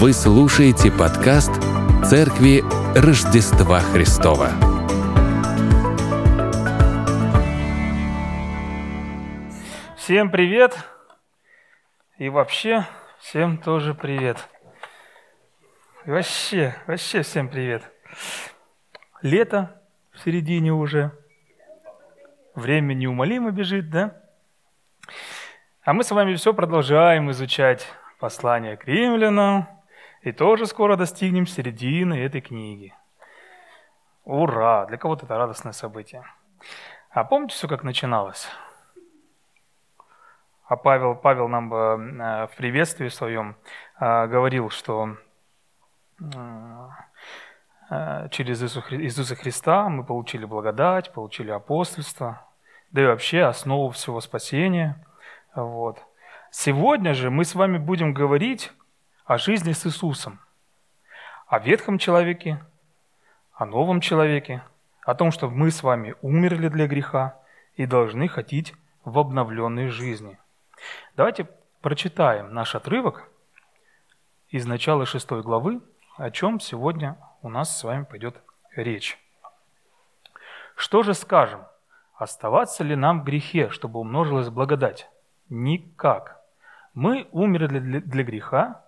Вы слушаете подкаст Церкви Рождества Христова. Всем привет! И вообще, всем тоже привет. И вообще всем привет. Лето в середине уже. Время неумолимо бежит, да? А мы с вами все продолжаем изучать послание к Римлянам, и тоже скоро достигнем середины этой книги. Ура! Для кого-то это радостное событие. А помните все, как начиналось? А Павел нам в приветствии своем говорил, что через Иисуса Христа мы получили благодать, получили апостольство, да и вообще основу всего спасения. Вот. Сегодня же мы с вами будем говорить о жизни с Иисусом, о ветхом человеке, о новом человеке, о том, что мы с вами умерли для греха и должны ходить в обновленной жизни. Давайте прочитаем наш отрывок из начала 6 главы, о чем сегодня у нас с вами пойдет речь. Что же скажем? Оставаться ли нам в грехе, чтобы умножилась благодать? Никак. Мы умерли для греха.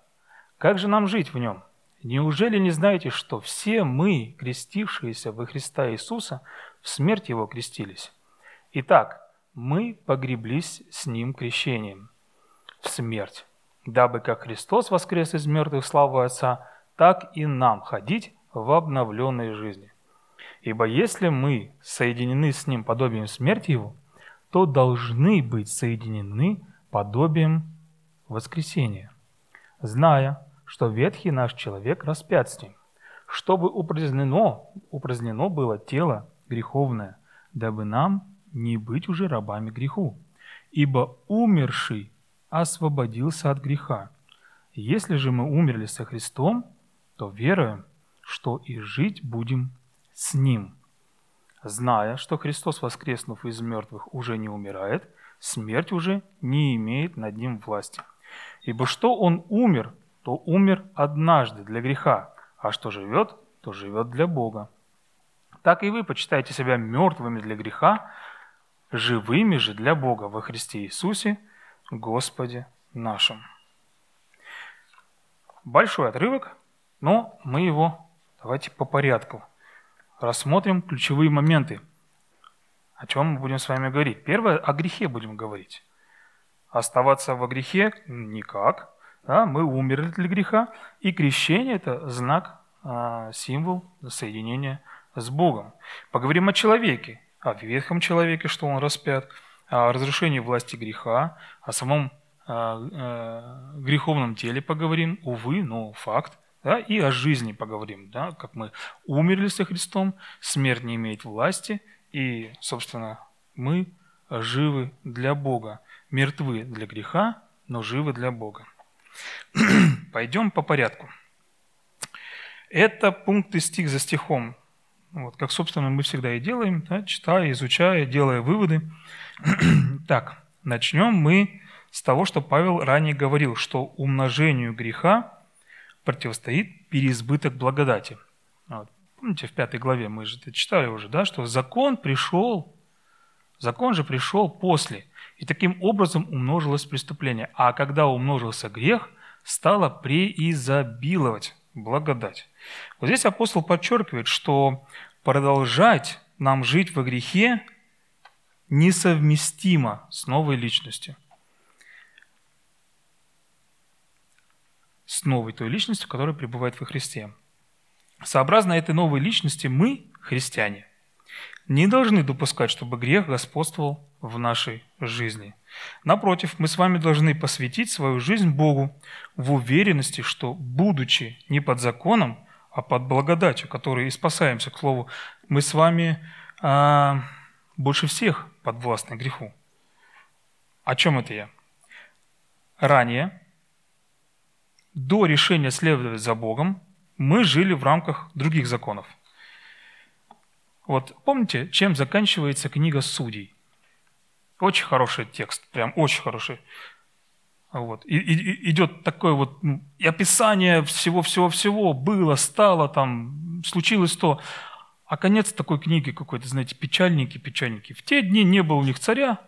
Как же нам жить в нем? Неужели не знаете, что все мы, крестившиеся во Христа Иисуса, в смерть Его крестились? Итак, мы погреблись с Ним крещением в смерть, дабы как Христос воскрес из мертвых славы Отца, так и нам ходить в обновленной жизни. Ибо если мы соединены с Ним подобием смерти Его, то должны быть соединены подобием воскресения, зная, что ветхий наш человек распят с ним, чтобы упразднено было тело греховное, дабы нам не быть уже рабами греху. Ибо умерший освободился от греха. Если же мы умерли со Христом, то веруем, что и жить будем с Ним. Зная, что Христос, воскреснув из мертвых, уже не умирает, смерть уже не имеет над Ним власти. Ибо что Он умер, то умер однажды для греха, а что живет, то живет для Бога. Так и вы почитайте себя мертвыми для греха, живыми же для Бога во Христе Иисусе, Господе нашим. Большой отрывок, но мы его давайте по порядку рассмотрим, ключевые моменты, о чем мы будем с вами говорить. Первое, о грехе будем говорить. Оставаться во грехе никак. Да, мы умерли для греха. И крещение – это знак, символ соединения с Богом. Поговорим о человеке, о ветхом человеке, что он распят, о разрушении власти греха, о самом греховном теле поговорим. Увы, но факт. Да, и о жизни поговорим, да, как мы умерли со Христом, смерть не имеет власти, и, собственно, мы живы для Бога, мертвы для греха, но живы для Бога. Пойдем по порядку. Это пункты стих за стихом, вот, как, собственно, мы всегда и делаем, да, читая, изучая, делая выводы. Так, начнем мы с того, что Павел ранее говорил, что умножению греха противостоит переизбыток благодати. Вот. Помните, в 5 главе мы же это читали уже, да, что закон же пришел после, и таким образом умножилось преступление. А когда умножился грех, стало преизобиловать благодать. Вот здесь апостол подчеркивает, что продолжать нам жить во грехе несовместимо с новой личностью. С новой той личностью, которая пребывает во Христе. Сообразно этой новой личности мы, христиане, не должны допускать, чтобы грех господствовал в нашей жизни. Напротив, мы с вами должны посвятить свою жизнь Богу в уверенности, что, будучи не под законом, а под благодатью, которой и спасаемся, к слову, мы с вами больше всех подвластны греху. О чем это я? Ранее, до решения следовать за Богом, мы жили в рамках других законов. Вот помните, чем заканчивается книга Судей? Очень хороший текст, прям очень хороший. Вот. И идет такое вот и описание всего-всего-всего, было, стало, там, случилось то. А конец такой книги какой-то, знаете, печальники. В те дни не было у них царя.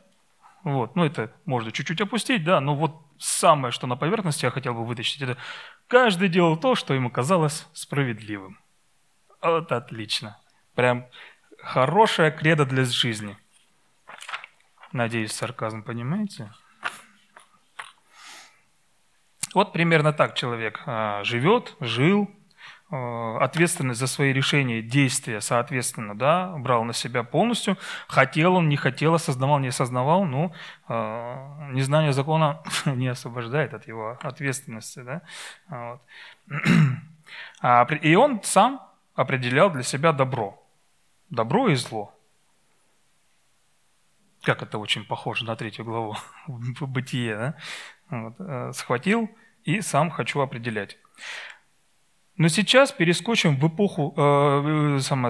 Вот. Ну, это можно чуть-чуть опустить, да, но вот самое, что на поверхности я хотел бы вытащить, это каждый делал то, что ему казалось справедливым. Вот отлично. Прям хорошая кредо для жизни. Надеюсь, сарказм понимаете? Вот примерно так человек живет, жил, ответственность за свои решения, действия, соответственно, да, брал на себя полностью. Хотел он, не хотел, осознавал, не осознавал. Ну, незнание закона не освобождает от его ответственности. Да? Вот. И он сам определял для себя добро. Добро и зло. Как это очень похоже на 3 главу Бытие. Да? Вот. Схватил и сам хочу определять. Но сейчас перескочим в эпоху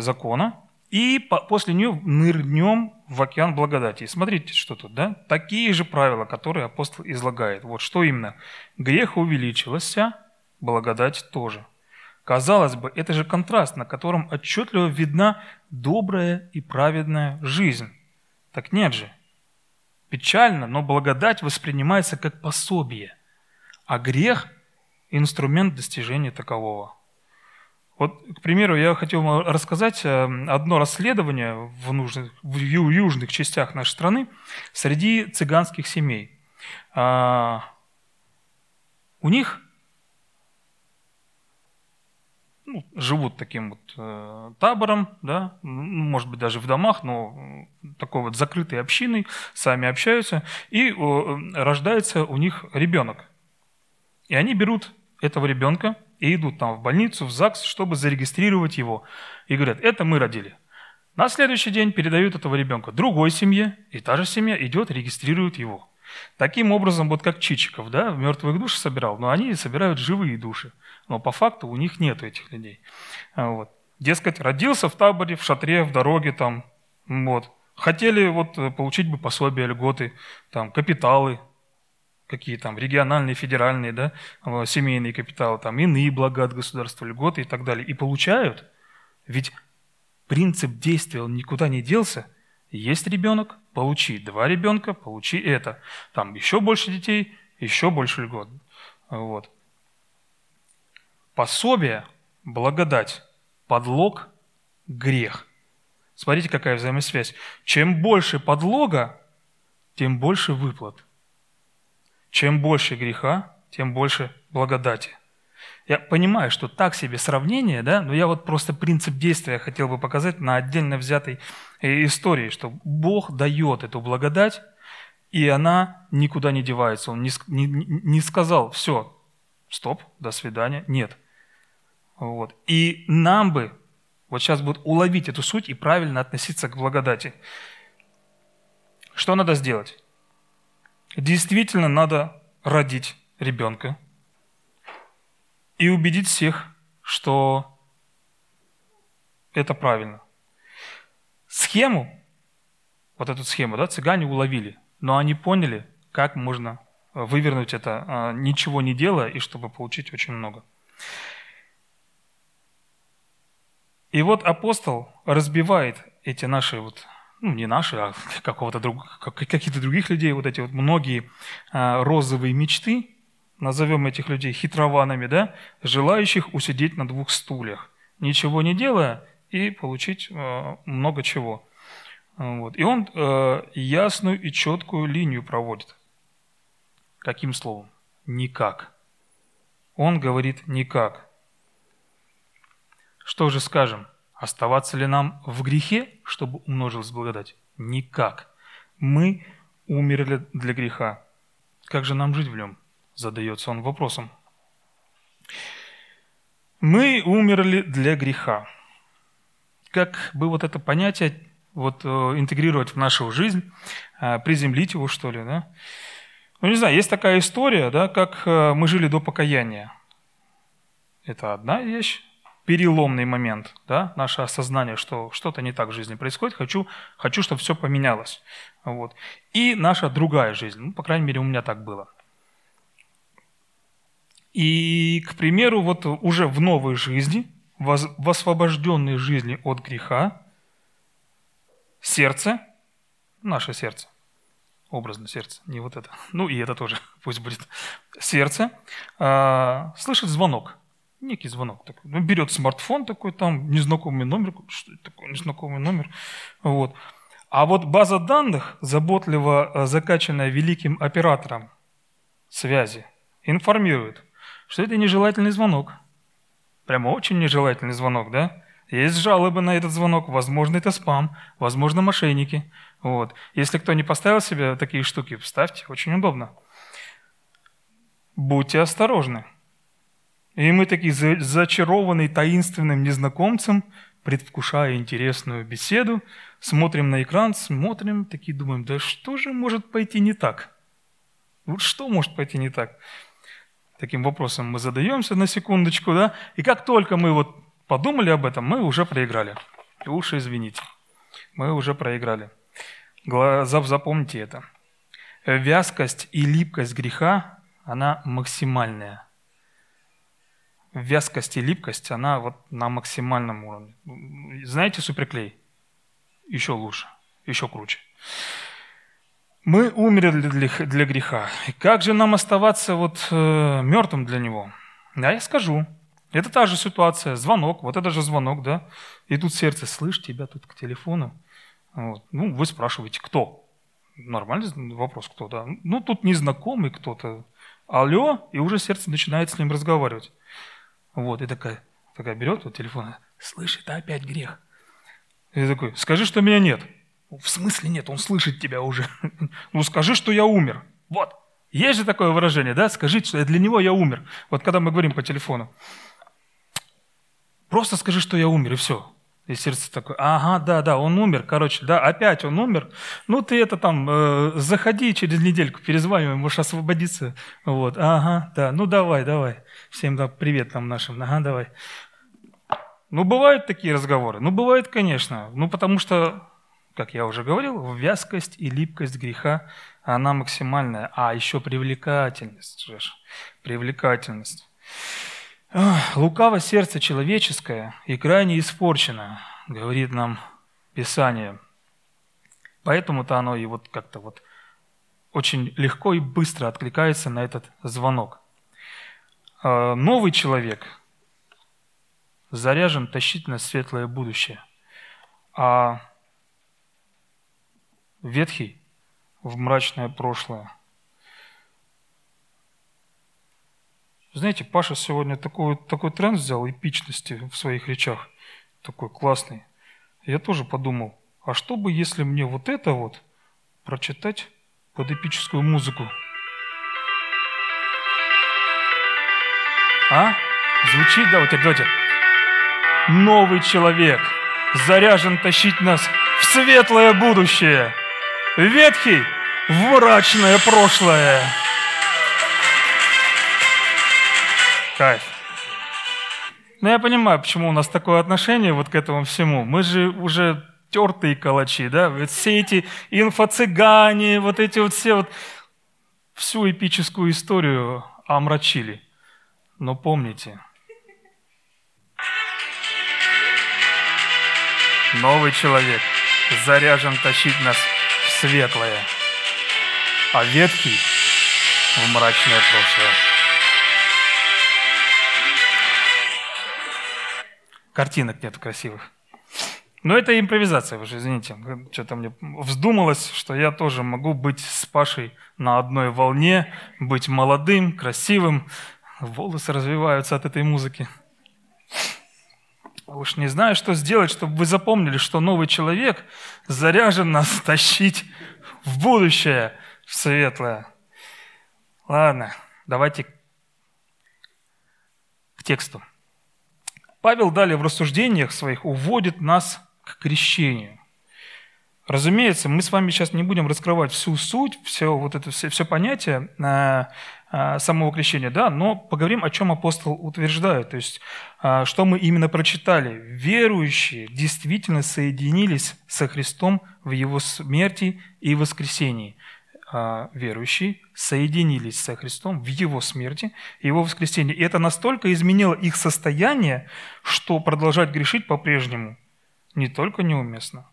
закона и после нее нырнем в океан благодати. И смотрите, что тут, да? Такие же правила, которые апостол излагает. Вот что именно. Грех увеличился, благодать тоже. Казалось бы, это же контраст, на котором отчетливо видна добрая и праведная жизнь. Так нет же. Печально, но благодать воспринимается как пособие, а грех – инструмент достижения такового. Вот, к примеру, я хотел вам рассказать одно расследование в южных частях нашей страны среди цыганских семей. У них живут таким вот табором, да, может быть, даже в домах, но такой вот закрытой общиной, сами общаются, и рождается у них ребенок. И они берут этого ребенка и идут там в больницу, в ЗАГС, чтобы зарегистрировать его. И говорят, это мы родили. На следующий день передают этого ребенка другой семье, и та же семья идет, регистрирует его. Таким образом, вот как Чичиков, да, мертвых душ собирал, но они собирают живые души. Но по факту у них нет этих людей. Вот. Дескать, родился в таборе, в шатре, в дороге там. Вот. Хотели вот получить бы пособия, льготы, там, капиталы, какие там региональные, федеральные, да, семейные капиталы, там, иные блага от государства, льготы и так далее. И получают, ведь принцип действия, он никуда не делся. Есть ребенок, получи 2 ребенка, получи это. Там еще больше детей, еще больше льгот. Вот. Пособие, благодать, подлог, грех. Смотрите, какая взаимосвязь. Чем больше подлога, тем больше выплат. Чем больше греха, тем больше благодати. Я понимаю, что так себе сравнение, да, но я вот просто принцип действия хотел бы показать на отдельно взятой истории, что Бог дает эту благодать, и она никуда не девается. Он не сказал, все, стоп, до свидания, нет. Вот. И нам бы вот сейчас будет уловить эту суть и правильно относиться к благодати. Что надо сделать? Действительно надо родить ребенка и убедить всех, что это правильно. Схему, вот эту схему, да, цыгане уловили, но они поняли, как можно вывернуть это, ничего не делая, и чтобы получить очень много. И вот апостол разбивает эти наши вот... не наши, а каких-то других людей, вот эти вот многие розовые мечты, назовем этих людей хитрованами, да, желающих усидеть на 2 стульях, ничего не делая и получить много чего. Вот. И он ясную и четкую линию проводит. Каким словом? Никак. Он говорит никак. Что же скажем? Оставаться ли нам в грехе, чтобы умножилась благодать? Никак. Мы умерли для греха. Как же нам жить в нем? Задается он вопросом. Мы умерли для греха. Как бы вот это понятие вот, интегрировать в нашу жизнь, приземлить его, что ли? Да? Ну, не знаю, есть такая история, да, как мы жили до покаяния. Это одна вещь. Переломный момент, да, наше осознание, что что-то не так в жизни происходит, хочу, чтобы все поменялось. Вот. И наша другая жизнь, ну, по крайней мере, у меня так было. И, к примеру, вот уже в новой жизни, в освобожденной жизни от греха, сердце, наше сердце, образно сердце, не вот это, ну и это тоже, пусть будет, сердце, слышит звонок, некий звонок такой, ну, берет смартфон такой, там незнакомый номер, что это такое, незнакомый номер, вот. А вот база данных, заботливо закачанная великим оператором связи, информирует, что это нежелательный звонок. Прямо очень нежелательный звонок, да? Есть жалобы на этот звонок, возможно, это спам, возможно, мошенники. Вот. Если кто не поставил себе такие штуки, вставьте, очень удобно. Будьте осторожны. И мы такие зачарованные таинственным незнакомцем, предвкушая интересную беседу, смотрим на экран, смотрим, такие думаем, да что же может пойти не так? Вот что может пойти не так? Таким вопросом мы задаемся на секундочку, да? И как только мы вот подумали об этом, мы уже проиграли. И уж извините, мы уже проиграли. Запомните это. Вязкость и липкость греха, она максимальная. Вязкость и липкость, она вот на максимальном уровне. Знаете суперклей? Еще лучше, еще круче. Мы умерли для греха. И как же нам оставаться вот мертвым для него? А я скажу. Это та же ситуация. Звонок, вот это же звонок, да? И тут сердце, слышь, тебя тут к телефону. Вот. Ну, вы спрашиваете, кто? Нормальный вопрос, кто, да? Ну, тут незнакомый кто-то. Алло, и уже сердце начинает с ним разговаривать. Вот, и такая берет вот телефон, слышь, это опять грех. И такой, скажи, что меня нет. В смысле нет, он слышит тебя уже. Ну, скажи, что я умер. Вот, есть же такое выражение, да? Скажи, что для него я умер. Вот когда мы говорим по телефону. Просто скажи, что я умер, и все. И сердце такое, ага, да, он умер, короче, да, опять он умер. Ну, ты это там, заходи через недельку, перезванивай, можешь освободиться. Вот, ага, да, ну, давай. Всем да, привет там нашим, ага, давай. Ну, бывают такие разговоры? Ну, бывают, конечно. Ну, потому что... Как я уже говорил, вязкость и липкость греха, она максимальная. А еще привлекательность. Привлекательность. Лукаво сердце человеческое и крайне испорчено, говорит нам Писание. Поэтому-то оно и вот как-то вот очень легко и быстро откликается на этот звонок. Новый человек заряжен тащить на светлое будущее. А ветхий в мрачное прошлое. Знаете, Паша сегодня такой тренд взял эпичности в своих речах, такой классный. Я тоже подумал, а что бы, если мне вот это вот прочитать под эпическую музыку? А? Звучит, да, у тебя, давайте. Новый человек заряжен тащить нас в светлое будущее. Ветхий в мрачное прошлое. Кайф. Но я понимаю, почему у нас такое отношение вот к этому всему. Мы же уже тертые калачи, да? Вот все эти инфо-цыгане, вот эти вот все вот... Всю эпическую историю омрачили. Но помните... Новый человек заряжен тащить нас в светлое, а ветхий в мрачное прошлое. Картинок нет красивых. Но это импровизация, вы же извините. Что-то мне вздумалось, что я тоже могу быть с Пашей на одной волне, быть молодым, красивым. Волосы развиваются от этой музыки. Уж не знаю, что сделать, чтобы вы запомнили, что новый человек заряжен нас тащить в будущее, в светлое. Ладно, давайте к тексту. Павел далее в рассуждениях своих уводит нас к крещению. Разумеется, мы с вами сейчас не будем раскрывать всю суть, все, вот это, все понятие самого крещения, да, но поговорим, о чем апостол утверждает, то есть что мы именно прочитали. Верующие действительно соединились со Христом в Его смерти и воскресении. верующие соединились со Христом в Его смерти и Его воскресении. И это настолько изменило их состояние, что продолжать грешить по-прежнему не только неуместно,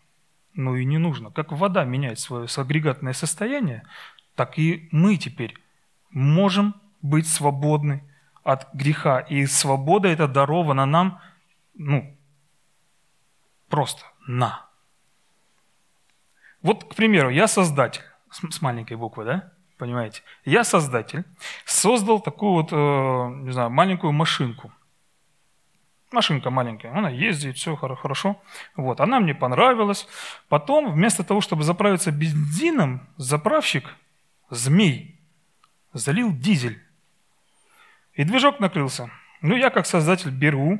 но и не нужно. Как вода меняет свое агрегатное состояние, так и мы теперь можем быть свободны от греха. И свобода эта дарована нам, просто на. Вот, к примеру, я создатель, с маленькой буквы, да, понимаете? Я создатель, создал такую маленькую машинку. Машинка маленькая, она ездит, все хорошо. Вот, она мне понравилась. Потом, вместо того, чтобы заправиться бензином, заправщик, змей, залил дизель. И движок накрылся. Я как создатель беру,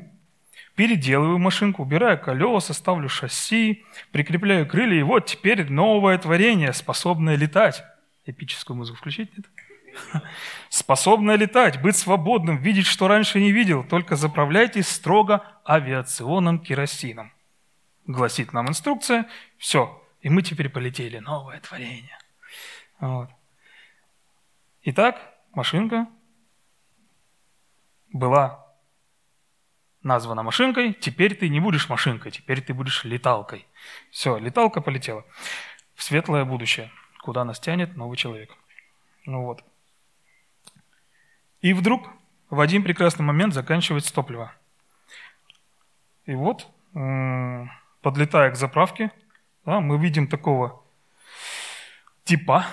переделываю машинку, убираю колеса, ставлю шасси, прикрепляю крылья, и вот теперь новое творение, способное летать. Эпическую музыку включить, нет? Способное летать, быть свободным, видеть, что раньше не видел, только заправляйтесь строго авиационным керосином. Гласит нам инструкция, все, и мы теперь полетели, новое творение. Вот. Итак, машинка была названа машинкой, теперь ты не будешь машинкой, теперь ты будешь леталкой. Все, леталка полетела в светлое будущее, куда нас тянет новый человек. И вдруг в один прекрасный момент заканчивается топливо. И вот, подлетая к заправке, да, мы видим такого типа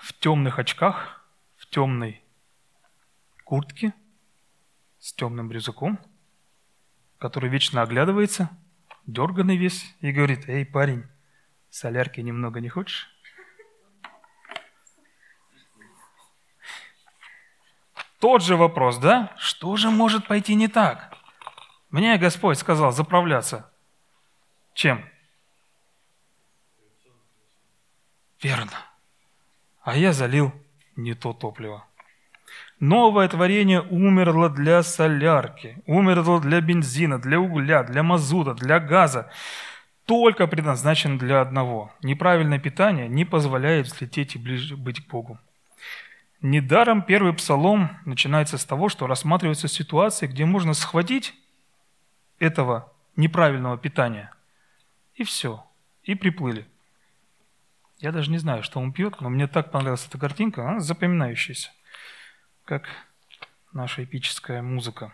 в темных очках, в темной куртке, с темным рюкзаком, который вечно оглядывается, дерганый весь, и говорит: «Эй, парень, солярки немного не хочешь?» Тот же вопрос, да? Что же может пойти не так? Мне Господь сказал заправляться. Чем? Верно. А я залил не то топливо. Новое творение умерло для солярки, умерло для бензина, для угля, для мазута, для газа. Только предназначено для одного. Неправильное питание не позволяет взлететь и ближе быть к Богу. Недаром первый псалом начинается с того, что рассматриваются ситуации, где можно схватить этого неправильного питания. И все. И приплыли. Я даже не знаю, что он пьет, но мне так понравилась эта картинка, она запоминающаяся, как наша эпическая музыка.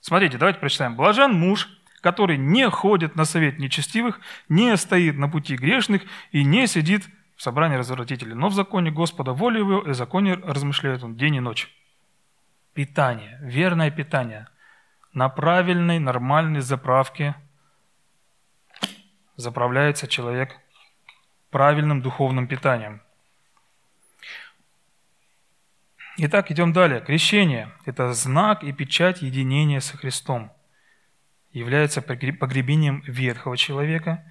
Смотрите, давайте прочитаем. «Блажен муж, который не ходит на совет нечестивых, не стоит на пути грешных и не сидит в собрании развратителей, но в законе Господа воля его, и в законе размышляет он день и ночь». Питание, верное питание на правильной, нормальной заправке заправляется человек правильным духовным питанием. Итак, идем далее. Крещение – это знак и печать единения со Христом. Является погребением ветхого человека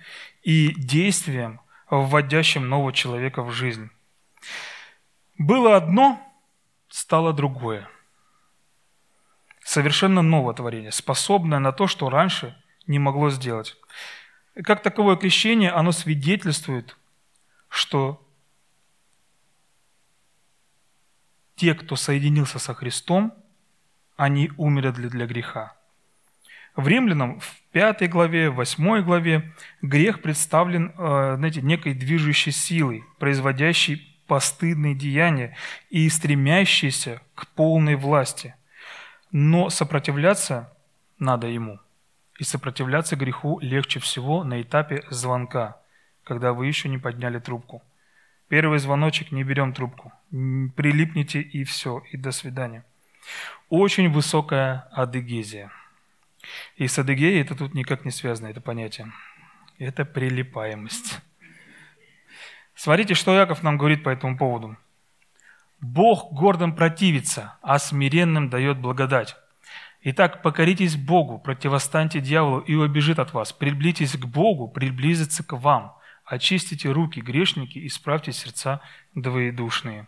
и действием, вводящим нового человека в жизнь. Было одно, стало другое. Совершенно новое творение, способное на то, что раньше не могло сделать. И как таковое крещение, оно свидетельствует, что те, кто соединился со Христом, они умерли для греха. В Римлянам, в 5 главе, в 8 главе грех представлен, некой движущей силой, производящей постыдные деяния и стремящейся к полной власти. Но сопротивляться надо ему. И сопротивляться греху легче всего на этапе звонка, когда вы еще не подняли трубку. Первый звоночек, не берем трубку. Прилипните, и все, и до свидания. Очень высокая адыгезия. И с адыгеей это тут никак не связано, это понятие. Это прилипаемость. Смотрите, что Яков нам говорит по этому поводу. «Бог гордым противится, а смиренным дает благодать. Итак, покоритесь Богу, противостаньте дьяволу, и убежит от вас. Приблизитесь к Богу, приблизится к вам. Очистите руки, грешники, исправьте сердца двоедушные».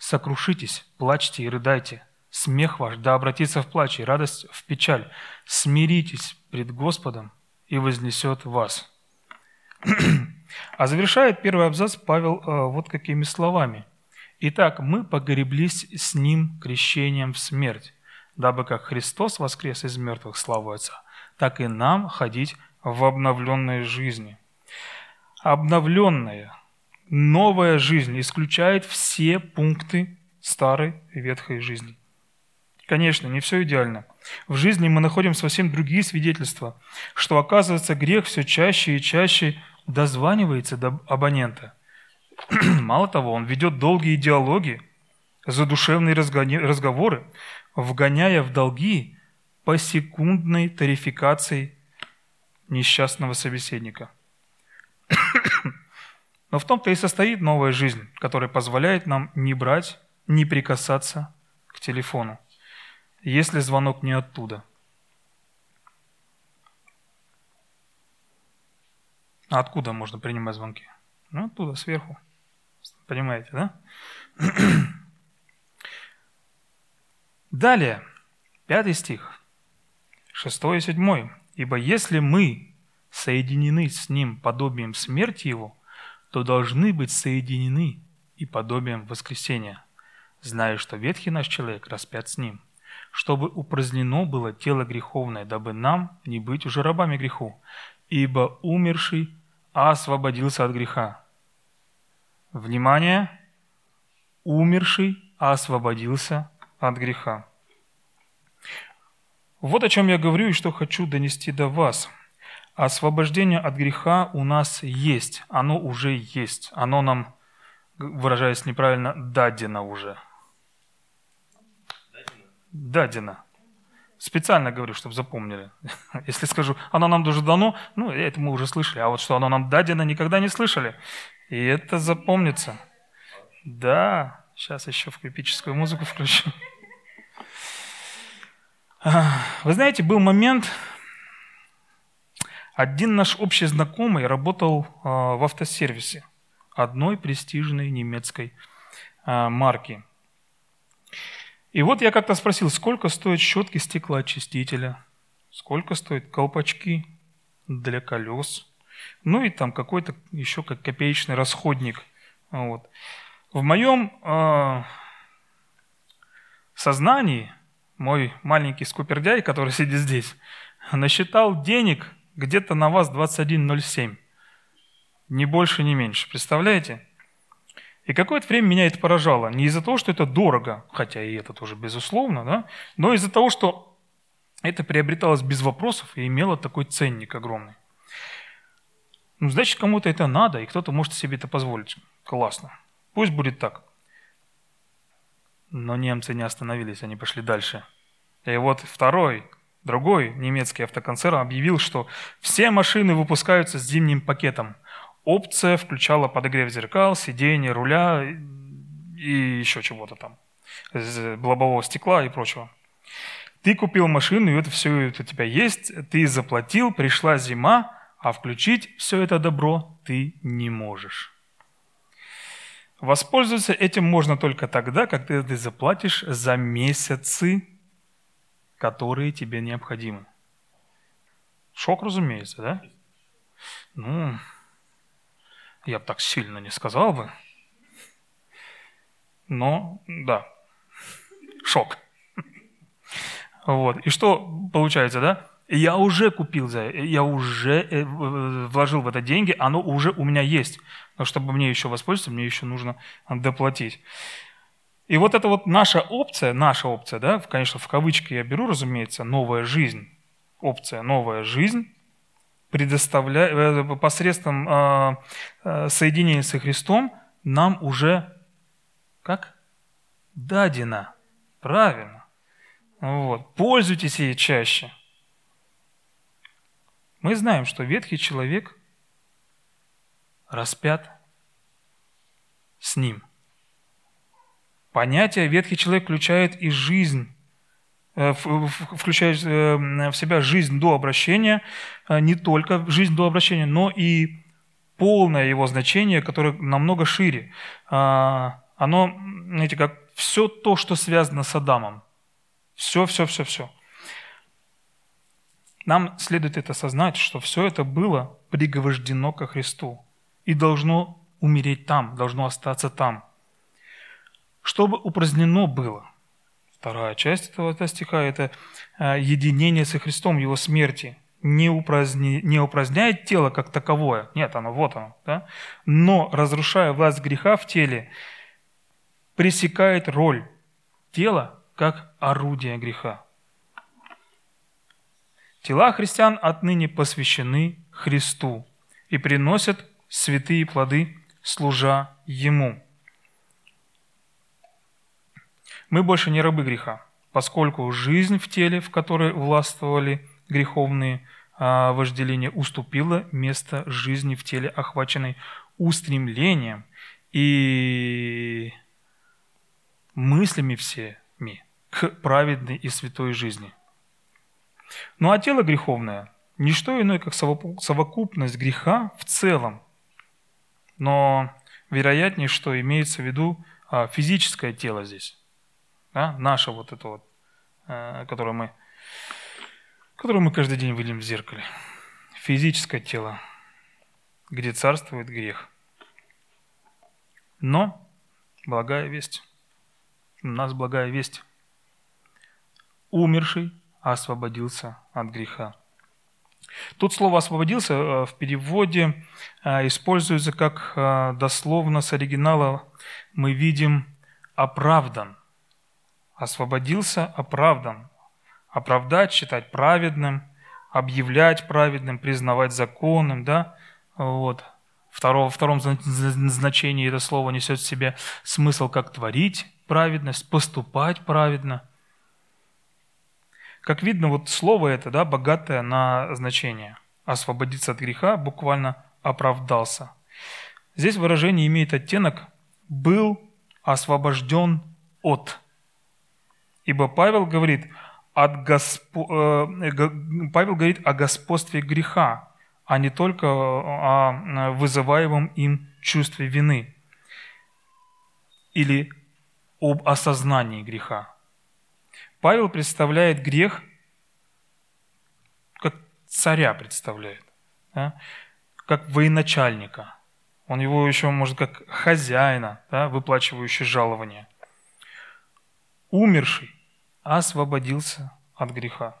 «Сокрушитесь, плачьте и рыдайте. Смех ваш да обратится в плач и радость в печаль. Смиритесь пред Господом, и вознесет вас». А завершает первый абзац Павел вот какими словами. «Итак, мы погреблись с Ним крещением в смерть, дабы как Христос воскрес из мертвых славой Отца, так и нам ходить в обновленной жизни». Обновленная, новая жизнь исключает все пункты старой и ветхой жизни. Конечно, не все идеально. В жизни мы находим совсем другие свидетельства, что, оказывается, грех все чаще и чаще дозванивается до абонента. Мало того, он ведет долгие диалоги, задушевные разговоры, вгоняя в долги посекундной тарификацией несчастного собеседника. Но в том-то и состоит новая жизнь, которая позволяет нам не брать, не прикасаться к телефону, если звонок не оттуда. А откуда можно принимать звонки? Ну, оттуда, сверху. Понимаете, да? Далее, 5 стих, 6 и 7. «Ибо если мы соединены с Ним подобием смерти Его, то должны быть соединены и подобием воскресения, зная, что ветхий наш человек распят с Ним, чтобы упразднено было тело греховное, дабы нам не быть уже рабами греху, ибо умерший освободился от греха». Внимание! Умерший освободился от греха. Вот о чем я говорю и что хочу донести до вас. Освобождение от греха у нас есть, оно уже есть, оно нам, выражаясь неправильно, дадено уже. Дадено. Специально говорю, чтобы запомнили. Если скажу, оно нам уже дано, ну, это мы уже слышали, а вот что оно нам дадено, никогда не слышали. И это запомнится. Да, сейчас еще в эпическую музыку включу. Вы знаете, был момент, один наш общий знакомый работал в автосервисе одной престижной немецкой марки. И вот я как-то спросил, сколько стоят щетки стеклоочистителя, сколько стоят колпачки для колес, ну и там какой-то еще как копеечный расходник. Вот. В моем сознании мой маленький скупердяй, который сидит здесь, насчитал денег где-то на вас 21.07. Ни больше, ни меньше. Представляете? И какое-то время меня это поражало. Не из-за того, что это дорого, хотя и это тоже безусловно, да, но из-за того, что это приобреталось без вопросов и имело такой ценник огромный. Ну, значит, кому-то это надо, и кто-то может себе это позволить. Классно. Пусть будет так. Но немцы не остановились, они пошли дальше. И вот другой немецкий автоконцерн объявил, что все машины выпускаются с зимним пакетом. Опция включала подогрев зеркал, сиденья, руля и еще чего-то там, лобового стекла и прочего. Ты купил машину, и это все у тебя есть, ты заплатил, пришла зима, а включить все это добро ты не можешь. Воспользоваться этим можно только тогда, когда ты заплатишь за месяцы, которые тебе необходимы. Шок, разумеется, да? Ну, я бы так сильно не сказал бы. Но, да, шок. Вот. И что получается, да? Я уже купил, я уже вложил в это деньги, оно уже у меня есть. Но чтобы мне еще воспользоваться, мне еще нужно доплатить. И вот это вот наша опция, да, конечно, в кавычки я беру, разумеется, новая жизнь, опция «новая жизнь», посредством соединения со Христом нам уже как? Дадена. Правильно. Вот. Пользуйтесь ей чаще. Мы знаем, что ветхий человек распят с ним. Понятие «ветхий человек» включает и жизнь, включает в себя жизнь до обращения, не только жизнь до обращения, но и полное его значение, которое намного шире. Оно, знаете, как все то, что связано с Адамом. Все. Нам следует это осознать, что все это было пригвождено ко Христу и должно умереть там, должно остаться там. Чтобы упразднено было. Вторая часть этого стиха – это единение со Христом, его смерти. Не упраздняет тело как таковое, нет, оно, вот оно, да? Но, разрушая власть греха в теле, пресекает роль тела как орудия греха. Тела христиан отныне посвящены Христу и приносят святые плоды, служа Ему. Мы больше не рабы греха, поскольку жизнь в теле, в которой властвовали греховные вожделения, уступила место жизни в теле, охваченной устремлением и мыслями всеми к праведной и святой жизни. Ну а тело греховное – не что иное, как совокупность греха в целом. Но вероятнее, что имеется в виду физическое тело здесь. Да? Наше вот это вот, которую мы каждый день видим в зеркале. Физическое тело, где царствует грех. Но благая весть. У нас благая весть. Умерший освободился от греха. Тут слово «освободился» в переводе используется как дословно с оригинала мы видим «оправдан». Освободился, оправдан. Оправдать, считать праведным, объявлять праведным, признавать законным. Да? Вот. Во втором значении это слово несет в себе смысл как творить праведность, поступать праведно. Как видно, вот слово это, да, богатое на значение. Освободиться от греха, буквально оправдался. Здесь выражение имеет оттенок «был освобожден от». Ибо Павел говорит о господстве греха, а не только о вызываемом им чувстве вины или об осознании греха. Павел представляет грех, как царя представляет, да? Как военачальника. Он его еще может как хозяина, да? Выплачивающий жалование. Умерший освободился от греха.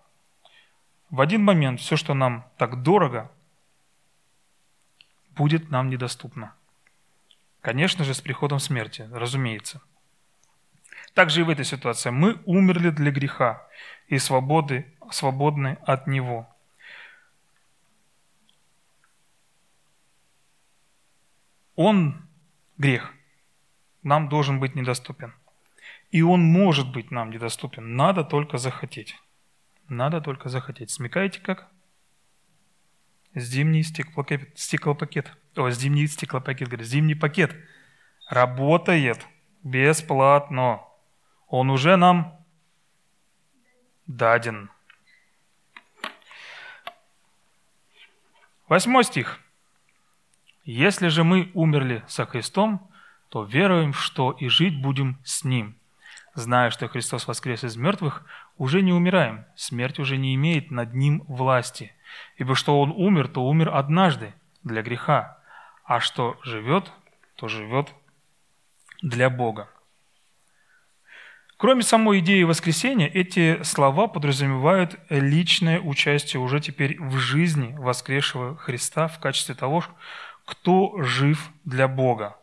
В один момент все, что нам так дорого, будет нам недоступно. Конечно же, с приходом смерти, разумеется. Также и в этой ситуации мы умерли для греха и свободны от него. Он, грех, нам должен быть недоступен. И он может быть нам недоступен. Надо только захотеть. Надо только захотеть. Смекаете как? Зимний стеклопакет. Зимний стеклопакет, говорит. Зимний пакет работает бесплатно. Он уже нам даден. 8 стих. «Если же мы умерли со Христом, то веруем, что и жить будем с Ним. Зная, что Христос воскрес из мертвых, уже не умираем, смерть уже не имеет над Ним власти. Ибо что Он умер, то умер однажды для греха, а что живет, то живет для Бога». Кроме самой идеи воскресения, эти слова подразумевают личное участие уже теперь в жизни воскресшего Христа в качестве того, кто жив для Бога.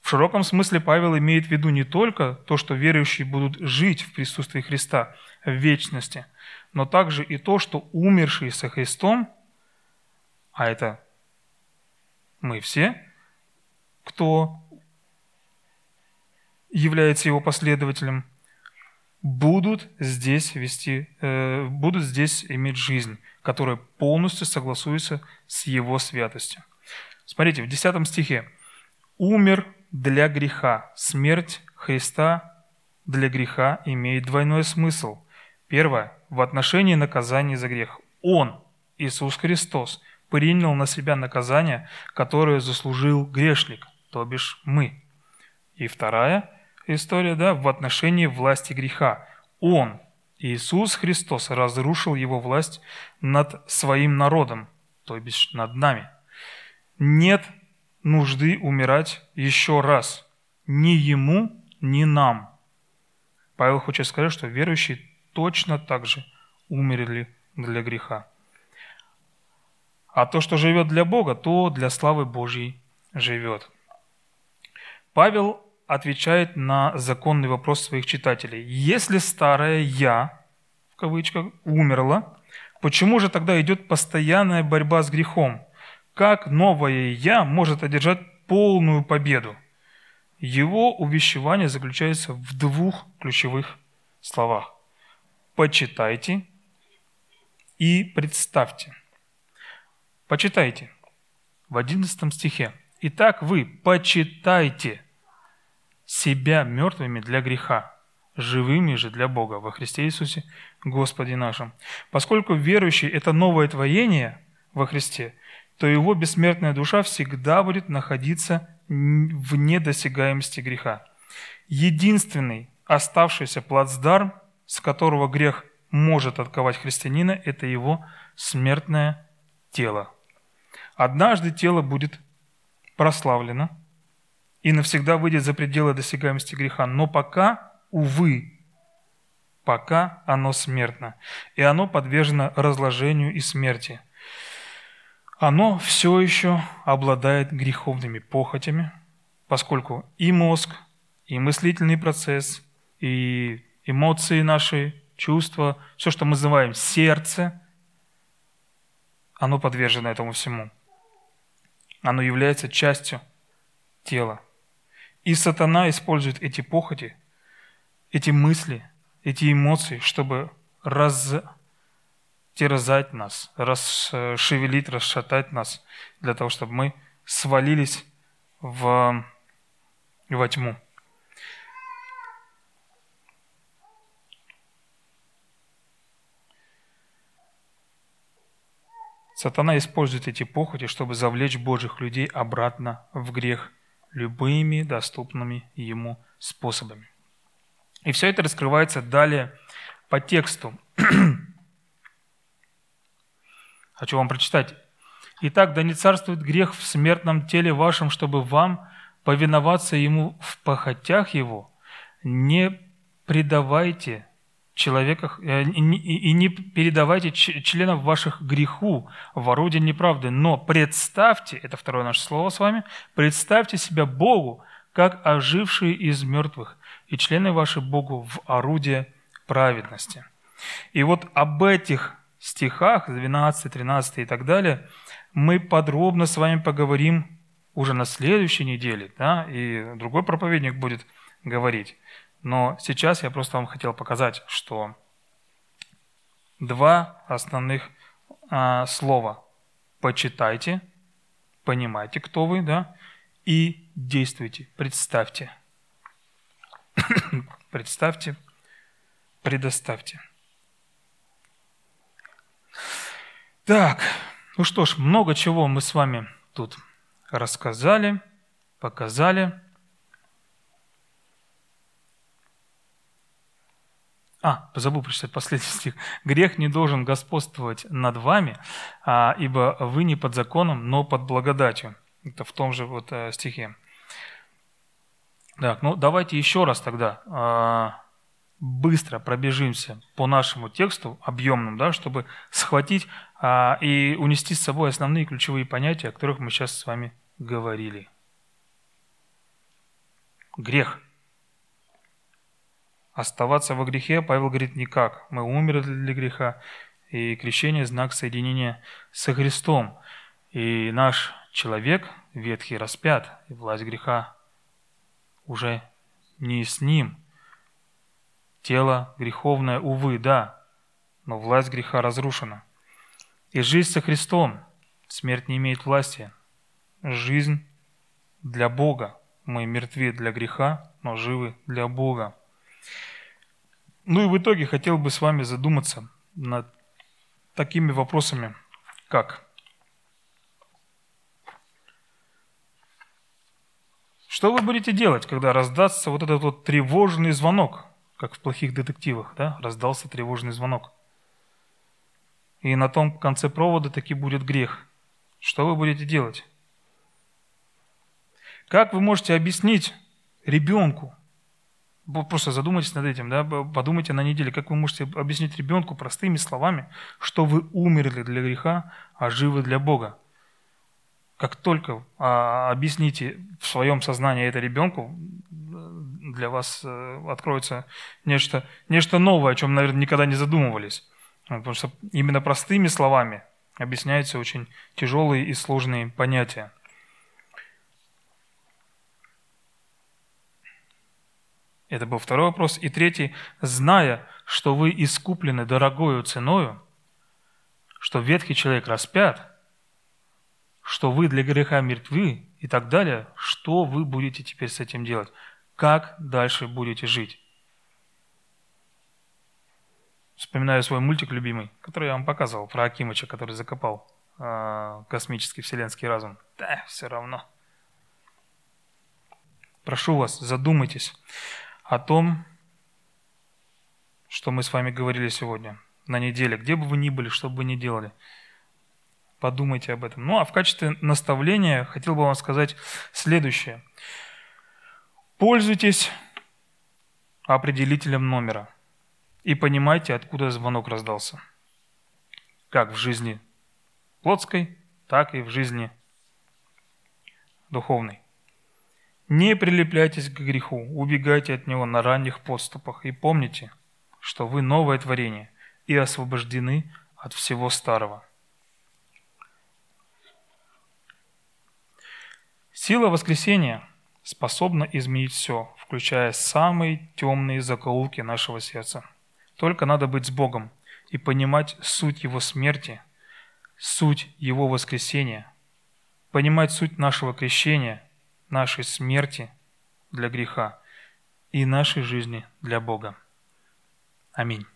В широком смысле Павел имеет в виду не только то, что верующие будут жить в присутствии Христа в вечности, но также и то, что умершие со Христом, а это мы все, кто является его последователем, будут здесь иметь жизнь, которая полностью согласуется с его святостью. Смотрите, в 10 стихе. «Умер для греха. Смерть Христа для греха имеет двойной смысл. Первое. В отношении наказания за грех. Он, Иисус Христос, принял на себя наказание, которое заслужил грешник, то бишь мы. И вторая история, да, в отношении власти греха. Он, Иисус Христос разрушил его власть над своим народом, то бишь над нами. Нет нужды умирать еще раз. Ни ему, ни нам. Павел хочет сказать, что верующие точно так же умерли для греха. А то, что живет для Бога, то для славы Божьей живет. Павел отвечает на законный вопрос своих читателей. Если старое «я», в кавычках, умерло, почему же тогда идет постоянная борьба с грехом? Как новое «я» может одержать полную победу? Его увещевание заключается в двух ключевых словах. «Почитайте» и «представьте». «Почитайте» в 11 стихе. «Итак, вы почитайте себя мертвыми для греха, живыми же для Бога во Христе Иисусе Господе нашим. Поскольку верующий – это новое творение во Христе, то его бессмертная душа всегда будет находиться вне досягаемости греха. Единственный оставшийся плацдарм, с которого грех может отковать христианина, это его смертное тело. Однажды тело будет прославлено и навсегда выйдет за пределы досягаемости греха, но пока, увы, пока оно смертно, и оно подвержено разложению и смерти. Оно все еще обладает греховными похотями, поскольку и мозг, и мыслительный процесс, и эмоции наши, чувства, все, что мы называем сердце, оно подвержено этому всему. Оно является частью тела. И сатана использует эти похоти, эти мысли, эти эмоции, чтобы терзать нас, расшевелить, расшатать нас, для того, чтобы мы свалились во тьму. Сатана использует эти похоти, чтобы завлечь Божьих людей обратно в грех любыми доступными ему способами. И все это раскрывается далее по тексту. Хочу вам прочитать. «Итак, да не царствует грех в смертном теле вашем, чтобы вам повиноваться ему в похотях его. Не предавайте человека и не передавайте членов ваших греху в орудие неправды, но представьте, это второе наше слово с вами, представьте себя Богу, как ожившие из мертвых, и члены ваши Богу в орудие праведности». И вот об этих стихах 12, 13 и так далее мы подробно с вами поговорим уже на следующей неделе, да, и другой проповедник будет говорить. Но сейчас я просто вам хотел показать, что два основных слова: почитайте, понимайте, кто вы, да, и действуйте, представьте, представьте, предоставьте. Так, ну что ж, много чего мы с вами тут рассказали, показали. Забыл прочитать последний стих. «Грех не должен господствовать над вами, ибо вы не под законом, но под благодатью». Это в том же вот стихе. Так, ну давайте еще раз тогда быстро пробежимся по нашему тексту объемному, да, чтобы схватить и унести с собой основные ключевые понятия, о которых мы сейчас с вами говорили. Грех. Оставаться во грехе, Павел говорит, никак. Мы умерли для греха, и крещение – знак соединения со Христом. И наш человек, ветхий, распят, и власть греха уже не с ним. Тело греховное, увы, да, но власть греха разрушена. И жизнь со Христом. Смерть не имеет власти. Жизнь для Бога. Мы мертвы для греха, но живы для Бога. Ну и в итоге хотел бы с вами задуматься над такими вопросами, как: что вы будете делать, когда раздастся вот этот вот тревожный звонок как в плохих детективах, да, раздался тревожный звонок. И на том конце провода таки будет грех. Что вы будете делать? Как вы можете объяснить ребенку? Просто задумайтесь над этим, да? Подумайте на неделе, как вы можете объяснить ребенку простыми словами, что вы умерли для греха, а живы для Бога. Как только объясните в своем сознании это ребенку, для вас откроется нечто новое, о чем, наверное, никогда не задумывались. Потому что именно простыми словами объясняются очень тяжелые и сложные понятия. Это был второй вопрос. И третий. Зная, что вы искуплены дорогою ценою, что ветхий человек распят, что вы для греха мертвы и так далее, что вы будете теперь с этим делать? Как дальше будете жить? Вспоминаю свой мультик любимый, который я вам показывал, про Акимыча, который закопал космический вселенский разум. Да, все равно. Прошу вас, задумайтесь о том, что мы с вами говорили сегодня, на неделе, где бы вы ни были, что бы вы ни делали. Подумайте об этом. Ну, а в качестве наставления хотел бы вам сказать следующее. Пользуйтесь определителем номера и понимайте, откуда звонок раздался. Как в жизни плотской, так и в жизни духовной. Не прилепляйтесь к греху, убегайте от него на ранних подступах и помните, что вы новое творение и освобождены от всего старого. Сила воскресения способна изменить все, включая самые темные закоулки нашего сердца. Только надо быть с Богом и понимать суть Его смерти, суть Его воскресения, понимать суть нашего крещения, нашей смерти для греха и нашей жизни для Бога. Аминь.